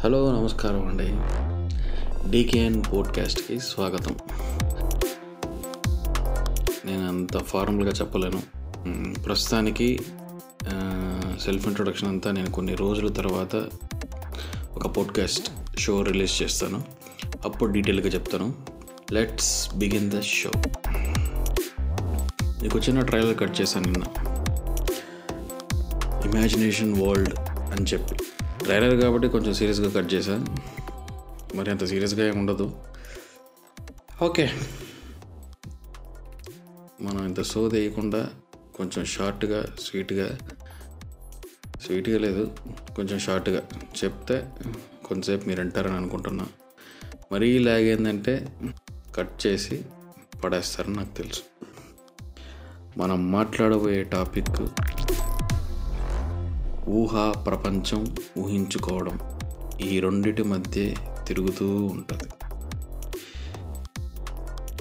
Hello, నమస్కారం అండి. DKN పోడ్కాస్ట్కి స్వాగతం. నేను అంత ఫార్మల్గా చెప్పలేను. ప్రస్తుతానికి సెల్ఫ్ ఇంట్రొడక్షన్ అంతా నేను కొన్ని రోజుల తర్వాత ఒక పోడ్కాస్ట్ షో రిలీజ్ చేస్తాను, అప్పుడు డీటెయిల్గా చెప్తాను. Let's begin the show. నీకు వచ్చిన ట్రైలర్ కట్ చేశాను నిన్న, ఇమాజినేషన్ వరల్డ్ అని చెప్పి. ట్రైలర్ కాబట్టి కొంచెం సీరియస్గా కట్ చేశాను, మరి అంత సీరియస్గా ఏమి ఉండదు. ఓకే, మనం ఇంత సో తీయకుండా కొంచెం షార్ట్గా స్వీట్గా లేదు, కొంచెం షార్ట్గా చెప్తే కొంచెంసేపు మీరు వింటారని అనుకుంటున్నా. మరీ లాగ్ ఏంటంటే కట్ చేసి పడేస్తారని నాకు తెలుసు. మనం మాట్లాడబోయే టాపిక్ ఊహా ప్రపంచం, ఊహించుకోవడం. ఈ రెండిటి మధ్య తిరుగుతూ ఉంటుంది.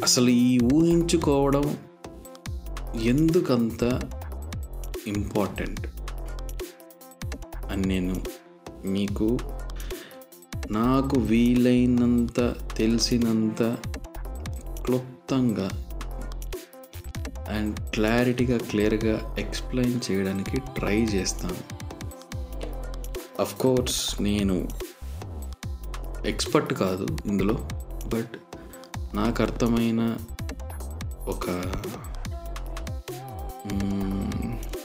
అసలు ఈ ఊహించుకోవడం ఎందుకంత ఇంపార్టెంట్ అని నేను మీకు నాకు వీలైనంత తెలిసినంత క్లుప్తంగా అండ్ క్లియర్గా ఎక్స్ప్లెయిన్ చేయడానికి ట్రై చేస్తాను. అఫ్కోర్స్ నేను ఎక్స్పర్ట్ కాదు ఇందులో, బట్ నాకు అర్థమైన ఒక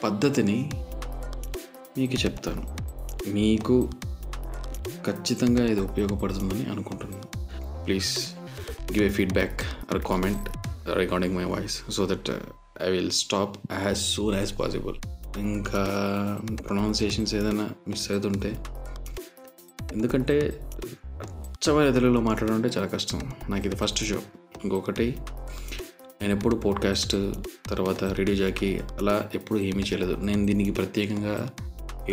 పద్ధతిని మీకు చెప్తాను. మీకు ఖచ్చితంగా ఇది ఉపయోగపడుతుందని అనుకుంటున్నాను. Please give a feedback or comment recording my voice so that I will stop as soon as possible. ఇంకా ప్రొనౌన్సియేషన్స్ ఏదైనా మిస్ అవుతుంటే, ఎందుకంటే అచ్చమైన తెలుగులో మాట్లాడడం అంటే చాలా కష్టం. నాకు ఇది ఫస్ట్ షో. ఇంకొకటి, నేను ఎప్పుడు పోడ్కాస్ట్ తర్వాత రేడియో జాకీ అలా ఎప్పుడు ఏమీ చేయలేదు. నేను దీనికి ప్రత్యేకంగా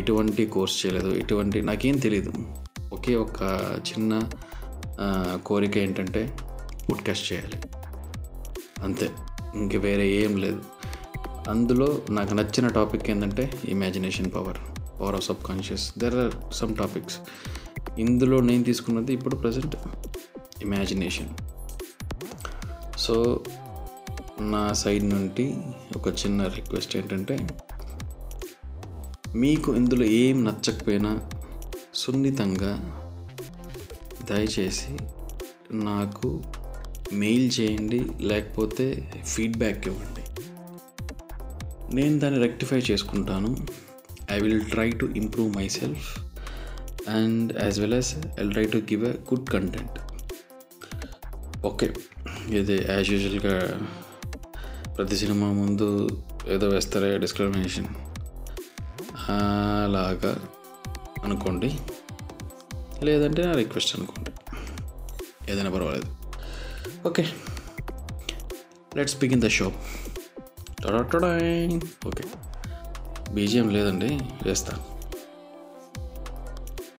ఎటువంటి కోర్స్ చేయలేదు, నాకేం తెలియదు. ఒకే ఒక చిన్న కోరిక ఏంటంటే పోడ్కాస్ట్ చేయాలి, అంతే. ఇంక వేరే ఏం లేదు. అందులో నాకు నచ్చిన టాపిక్ ఏంటంటే imagination power, power of subconscious. There are some topics. ఇందులో నేను తీసుకున్నది ఇప్పుడు ప్రజెంట్ ఇమాజినేషన్. సో నా సైడ్ నుండి ఒక చిన్న రిక్వెస్ట్ ఏంటంటే, మీకు ఇందులో ఏం నచ్చకపోయినా సున్నితంగా దయచేసి నాకు మెయిల్ చేయండి, లేకపోతే ఫీడ్బ్యాక్ ఇవ్వండి. నేను దాన్ని రెక్టిఫై చేసుకుంటాను. I will try to improve myself and as well as I will try to give a good content. Okay, ఇది యాజ్ యూజువల్గా ప్రతి సినిమా ముందు ఏదో వేస్తారే డిస్క్రిమినేషన్, అలాగా అనుకోండి, లేదంటే నా రిక్వెస్ట్ అనుకోండి, ఏదైనా పర్వాలేదు. Okay, let's begin the show. Okay, BGM లేదండి, వేస్తా.